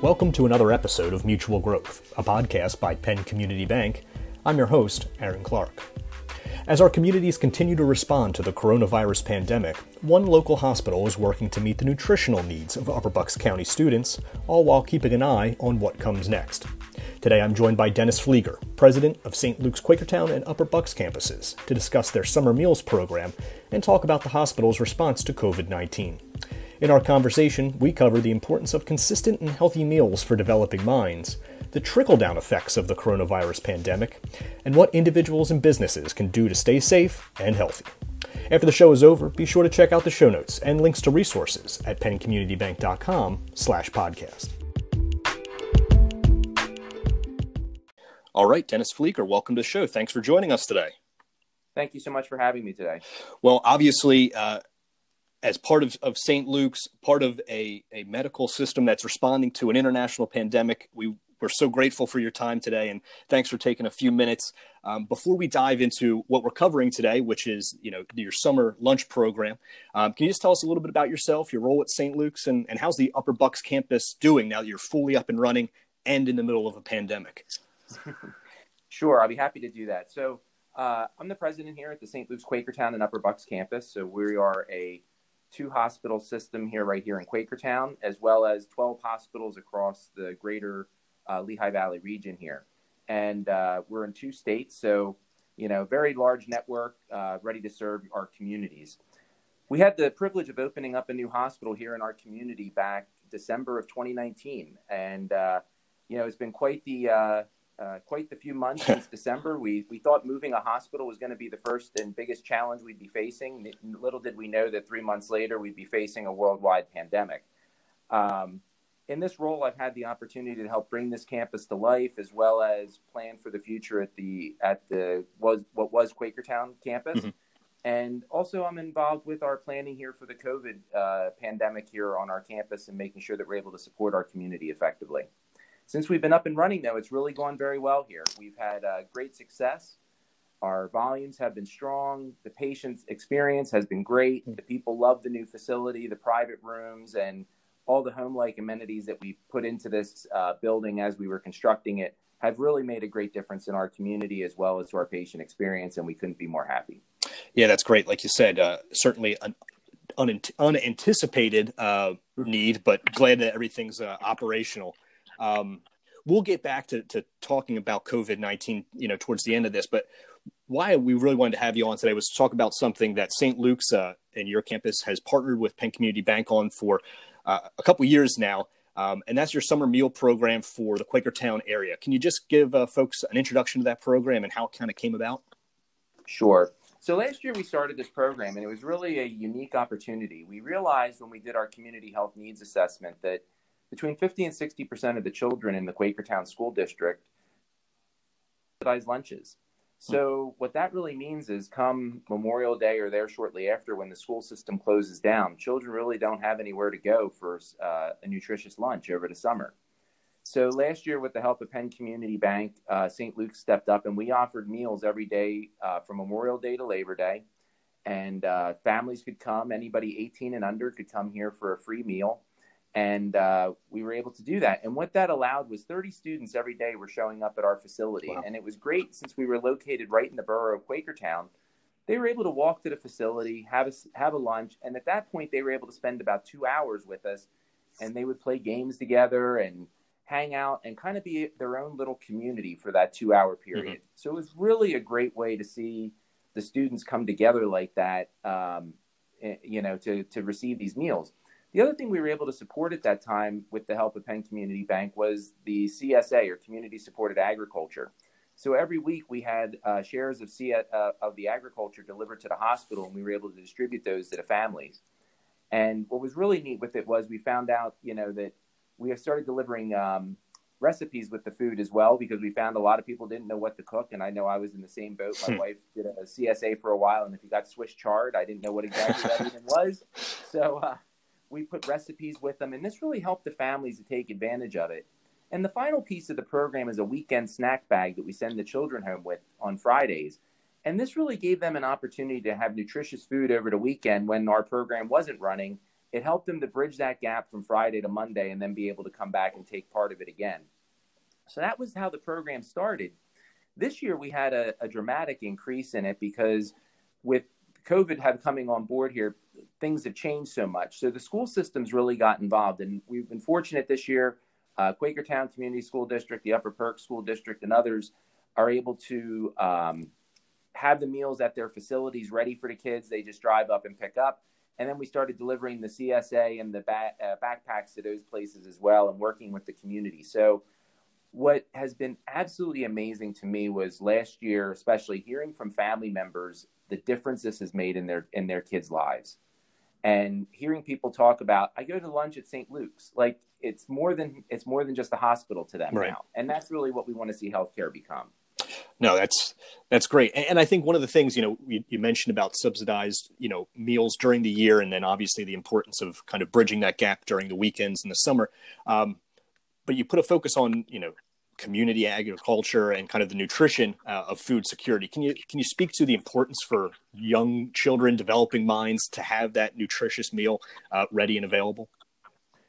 Welcome to another episode of Mutual Growth, a podcast by Penn Community Bank. I'm your host, Aaron Clark. As our communities continue to respond to the coronavirus pandemic, one local hospital is working to meet the nutritional needs of Upper Bucks County students, all while keeping an eye on what comes next. Today I'm joined by Dennis Flieger, president of St. Luke's Quakertown and Upper Bucks campuses, to discuss their summer meals program and talk about the hospital's response to COVID-19. In our conversation, we cover the importance of consistent and healthy meals for developing minds, the trickle-down effects of the coronavirus pandemic, and what individuals and businesses can do to stay safe and healthy. After the show is over, be sure to check out the show notes and links to resources at penncommunitybank.com/podcast. All right, Dennis Flieger, welcome to the show. Thanks for joining us today. Thank you so much for having me today. Well, obviously, as part of St. Luke's, part of a medical system that's responding to an international pandemic, we're so grateful for your time today, and thanks for taking a few minutes. Before we dive into what we're covering today, which is your summer lunch program, can you just tell us a little bit about yourself, your role at St. Luke's, and how's the Upper Bucks campus doing now that you're fully up and running and in the middle of a pandemic? Sure, I'll be happy to do that. So I'm the president here at the St. Luke's Quakertown and Upper Bucks campus. So we are a two-hospital system here in Quakertown, as well as 12 hospitals across the greater Lehigh Valley region here. And we're in two states, so, very large network ready to serve our communities. We had the privilege of opening up a new hospital here in our community back December of 2019. And, it's been quite the few months since December. We thought moving a hospital was going to be the first and biggest challenge we'd be facing. Little did we know that 3 months later, we'd be facing a worldwide pandemic. In this role, I've had the opportunity to help bring this campus to life, as well as plan for the future at what was Quakertown campus. Mm-hmm. And also I'm involved with our planning here for the COVID pandemic here on our campus and making sure that we're able to support our community effectively. Since we've been up and running, though, it's really gone very well here. We've had great success. Our volumes have been strong. The patient's experience has been great. The people love the new facility, the private rooms, and all the home-like amenities that we put into this building as we were constructing it have really made a great difference in our community as well as to our patient experience, and we couldn't be more happy. Yeah, that's great. Like you said, certainly unanticipated need, but glad that everything's operational. We'll get back to talking about COVID-19, towards the end of this, but why we really wanted to have you on today was to talk about something that St. Luke's and your campus has partnered with Penn Community Bank on for a couple years now, and that's your summer meal program for the Quakertown area. Can you just give folks an introduction to that program and how it kind of came about? Sure. So last year we started this program, and it was really a unique opportunity. We realized when we did our community health needs assessment that between 50 and 60% of the children in the Quakertown School District subsidize lunches. So what that really means is come Memorial Day or there shortly after, when the school system closes down, children really don't have anywhere to go for a nutritious lunch over the summer. So last year, with the help of Penn Community Bank, St. Luke's stepped up, and we offered meals every day from Memorial Day to Labor Day. And families could come, anybody 18 and under could come here for a free meal. And we were able to do that. And what that allowed was 30 students every day were showing up at our facility. Wow. And it was great, since we were located right in the borough of Quakertown. They were able to walk to the facility, have a lunch. And at that point, they were able to spend about 2 hours with us. And they would play games together and hang out and kind of be their own little community for that 2 hour period. Mm-hmm. So it was really a great way to see the students come together like that, to receive these meals. The other thing we were able to support at that time with the help of Penn Community Bank was the CSA, or Community Supported Agriculture. So every week we had shares of the agriculture delivered to the hospital, and we were able to distribute those to the families. And what was really neat with it was we found out, that we have started delivering recipes with the food as well, because we found a lot of people didn't know what to cook. And I know I was in the same boat. My wife did a CSA for a while, and if you got Swiss chard, I didn't know what exactly that even was. So, we put recipes with them, and this really helped the families to take advantage of it. And the final piece of the program is a weekend snack bag that we send the children home with on Fridays. And this really gave them an opportunity to have nutritious food over the weekend when our program wasn't running, it helped them to bridge that gap from Friday to Monday and then be able to come back and take part of it again. So that was how the program started. This year, we had a dramatic increase in it because with COVID coming on board here, things have changed so much. So the school systems really got involved. And we've been fortunate this year, Quakertown Community School District, the Upper Perk School District, and others are able to have the meals at their facilities ready for the kids. They just drive up and pick up. And then we started delivering the CSA and the backpacks to those places as well and working with the community. So what has been absolutely amazing to me was last year, especially hearing from family members, the difference this has made in their kids' lives. And hearing people talk about, I go to lunch at St. Luke's, like it's more than just a hospital to them right now. And that's really what we want to see healthcare become. No, that's great. And I think one of the things, you mentioned about subsidized, meals during the year, and then obviously the importance of kind of bridging that gap during the weekends and the summer. But you put a focus on, community agriculture and kind of the nutrition of food security. Can you speak to the importance for young children, developing minds, to have that nutritious meal ready and available?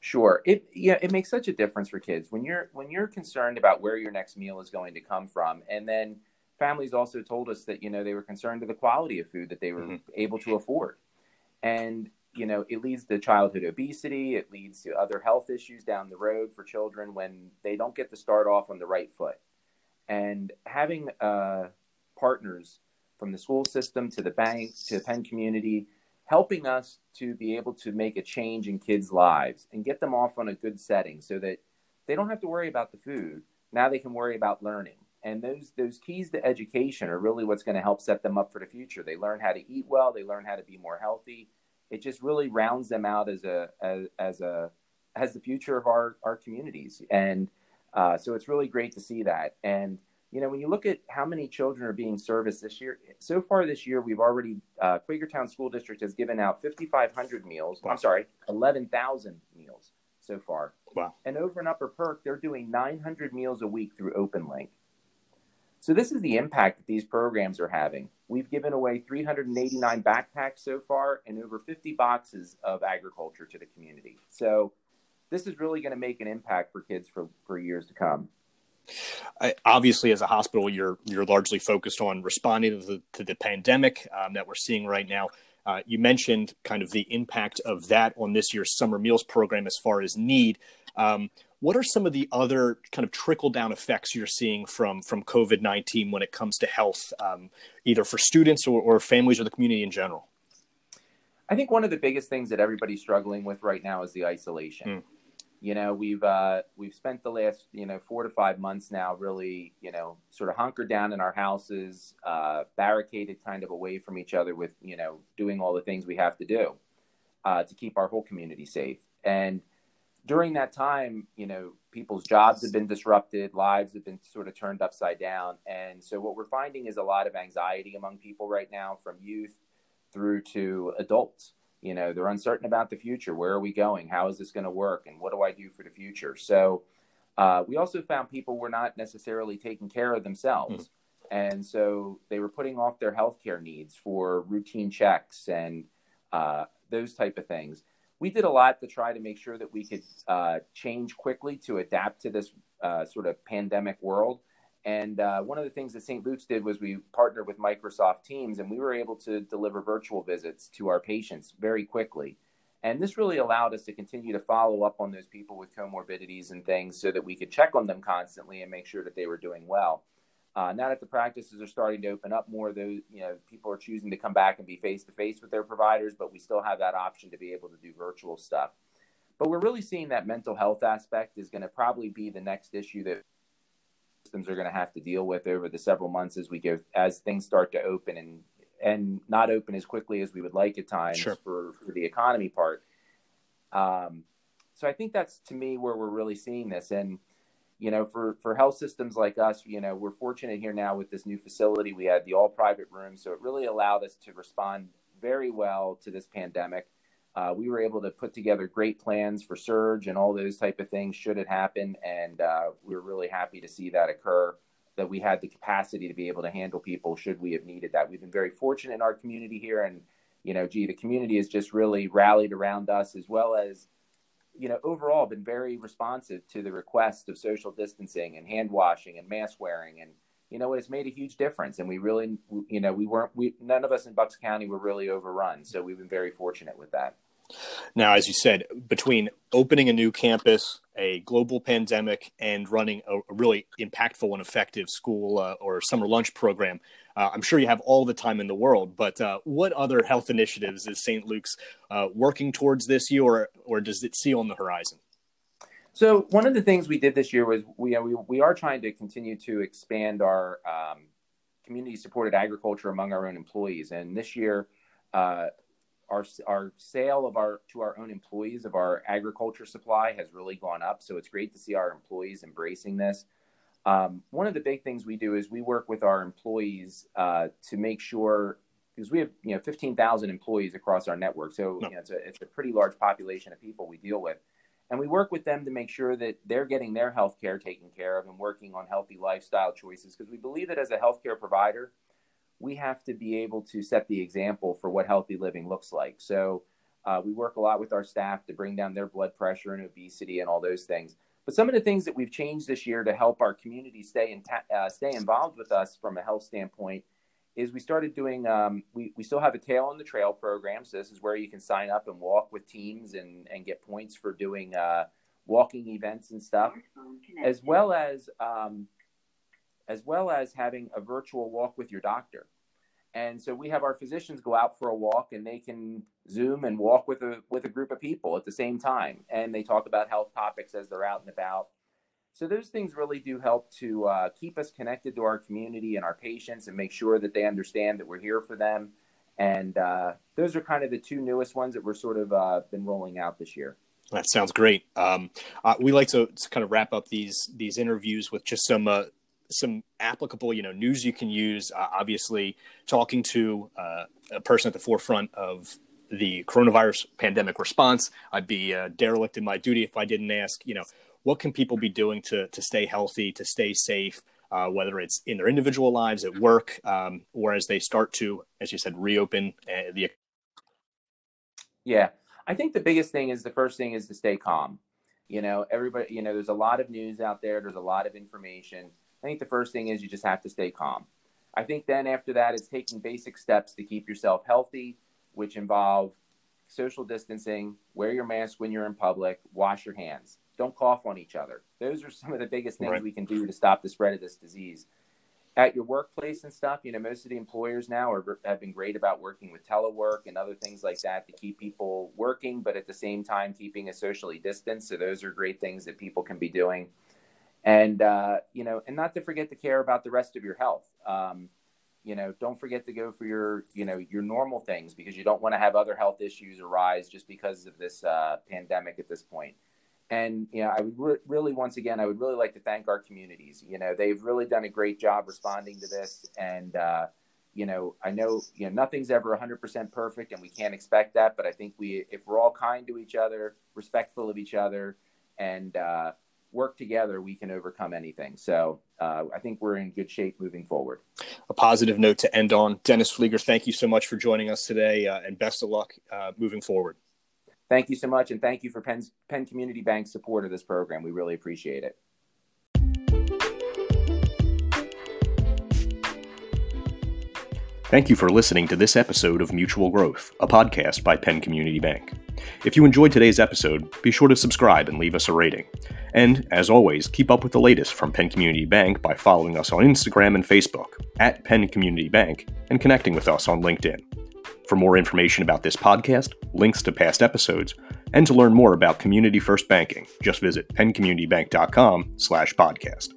Sure. It makes such a difference for kids when you're concerned about where your next meal is going to come from. And then families also told us that, they were concerned with the quality of food that they were able to afford. And, it leads to childhood obesity. It leads to other health issues down the road for children when they don't get to start off on the right foot. And having partners from the school system to the bank to Penn Community helping us to be able to make a change in kids' lives and get them off on a good setting so that they don't have to worry about the food. Now they can worry about learning. And those keys to education are really what's going to help set them up for the future. They learn how to eat well. They learn how to be more healthy. It just really rounds them out as the future of our communities. And so it's really great to see that. And, when you look at how many children are being serviced this year, so far this year, we've already, Quakertown School District has given out 5,500 meals. Wow. I'm sorry, 11,000 meals so far. Wow. And over in Upper Perk, they're doing 900 meals a week through OpenLink. So this is the impact that these programs are having. We've given away 389 backpacks so far and over 50 boxes of agriculture to the community. So this is really going to make an impact for kids for years to come. Obviously, as a hospital, you're largely focused on responding to the pandemic that we're seeing right now. You mentioned kind of the impact of that on this year's summer meals program as far as need. What are some of the other kind of trickle-down effects you're seeing from COVID-19 when it comes to health, either for students or families or the community in general? I think one of the biggest things that everybody's struggling with right now is the isolation. We've spent the last, 4 to 5 months now really, sort of hunkered down in our houses, barricaded kind of away from each other with, doing all the things we have to do to keep our whole community safe. And during that time, people's jobs have been disrupted, lives have been sort of turned upside down. And so what we're finding is a lot of anxiety among people right now, from youth through to adults. They're uncertain about the future. Where are we going? How is this going to work? And what do I do for the future? So we also found people were not necessarily taking care of themselves. And so they were putting off their healthcare needs for routine checks and those type of things. We did a lot to try to make sure that we could change quickly to adapt to this sort of pandemic world. And one of the things that St. Luke's did was we partnered with Microsoft Teams, and we were able to deliver virtual visits to our patients very quickly. And this really allowed us to continue to follow up on those people with comorbidities and things so that we could check on them constantly and make sure that they were doing well. Now that the practices are starting to open up more, those people are choosing to come back and be face-to-face with their providers, but we still have that option to be able to do virtual stuff. But we're really seeing that mental health aspect is going to probably be the next issue that systems are going to have to deal with over the several months as things start to open and not open as quickly as we would like at times. Sure. for the economy part. So I think that's, to me, where we're really seeing this. And for health systems like us, we're fortunate here now with this new facility. We had the all private room, so it really allowed us to respond very well to this pandemic. We were able to put together great plans for surge and all those type of things should it happen. And we were really happy to see that occur, that we had the capacity to be able to handle people should we have needed that. We've been very fortunate in our community here, and you know, gee, the community has just really rallied around us, as well as, you know, overall been very responsive to the request of social distancing and hand washing and mask wearing. And, you know, it's made a huge difference. And we really, you know, none of us in Bucks County were really overrun. So we've been very fortunate with that. Now, as you said, between opening a new campus, a global pandemic, and running a really impactful and effective school or summer lunch program, I'm sure you have all the time in the world. But what other health initiatives is St. Luke's working towards this year, or does it see on the horizon? So one of the things we did this year was we are trying to continue to expand our community-supported agriculture among our own employees. And this year, our sale of to our own employees of our agriculture supply has really gone up. So it's great to see our employees embracing this. One of the big things we do is we work with our employees to make sure, because we have 15,000 employees across our network. So it's a pretty large population of people we deal with. And we work with them to make sure that they're getting their health care taken care of and working on healthy lifestyle choices, because we believe that as a healthcare provider, we have to be able to set the example for what healthy living looks like. So we work a lot with our staff to bring down their blood pressure and obesity and all those things. But some of the things that we've changed this year to help our community stay involved with us from a health standpoint is we started doing, we still have a Tail on the Trail program. So this is where you can sign up and walk with teams and get points for doing walking events and stuff, as well as having a virtual walk with your doctor. And so we have our physicians go out for a walk, and they can Zoom and walk with a group of people at the same time. And they talk about health topics as they're out and about. So those things really do help to keep us connected to our community and our patients and make sure that they understand that we're here for them. And those are kind of the two newest ones that we're sort of been rolling out this year. That sounds great. We like to kind of wrap up these interviews with just some applicable, news you can use. Obviously, talking to a person at the forefront of the coronavirus pandemic response, I'd be derelict in my duty if I didn't ask, what can people be doing to stay healthy, to stay safe, whether it's in their individual lives, at work, or as they start to, as you said, reopen the. Yeah, I think the first thing is to stay calm. Everybody, there's a lot of news out there. There's a lot of information. I think the first thing is you just have to stay calm. I think then after that, it's taking basic steps to keep yourself healthy, which involve social distancing, wear your mask when you're in public, wash your hands, don't cough on each other. Those are some of the biggest things we can do to stop the spread of this disease. At your workplace and stuff, most of the employers now have been great about working with telework and other things like that to keep people working, but at the same time, keeping us socially distanced. So those are great things that people can be doing. And, and not to forget to care about the rest of your health. Don't forget to go for your normal things, because you don't want to have other health issues arise just because of this pandemic at this point. And, I would really like to thank our communities. They've really done a great job responding to this. And, I know, nothing's ever 100% perfect, and we can't expect that. But I think if we're all kind to each other, respectful of each other, and, work together, we can overcome anything. So I think we're in good shape moving forward. A positive note to end on. Dennis Flieger, thank you so much for joining us today, and best of luck moving forward. Thank you so much, and thank you for Penn Community Bank's support of this program. We really appreciate it. Thank you for listening to this episode of Mutual Growth, a podcast by Penn Community Bank. If you enjoyed today's episode, be sure to subscribe and leave us a rating. And, as always, keep up with the latest from Penn Community Bank by following us on Instagram and Facebook @Penn Community Bank and connecting with us on LinkedIn. For more information about this podcast, links to past episodes, and to learn more about Community First Banking, just visit penncommunitybank.com/podcast.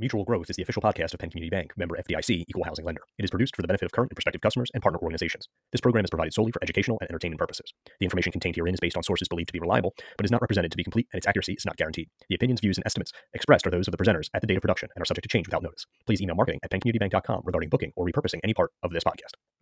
Mutual Growth is the official podcast of Penn Community Bank, member FDIC, equal housing lender. It is produced for the benefit of current and prospective customers and partner organizations. This program is provided solely for educational and entertainment purposes. The information contained herein is based on sources believed to be reliable, but is not represented to be complete, and its accuracy is not guaranteed. The opinions, views, and estimates expressed are those of the presenters at the date of production and are subject to change without notice. Please email marketing@penncommunitybank.com regarding booking or repurposing any part of this podcast.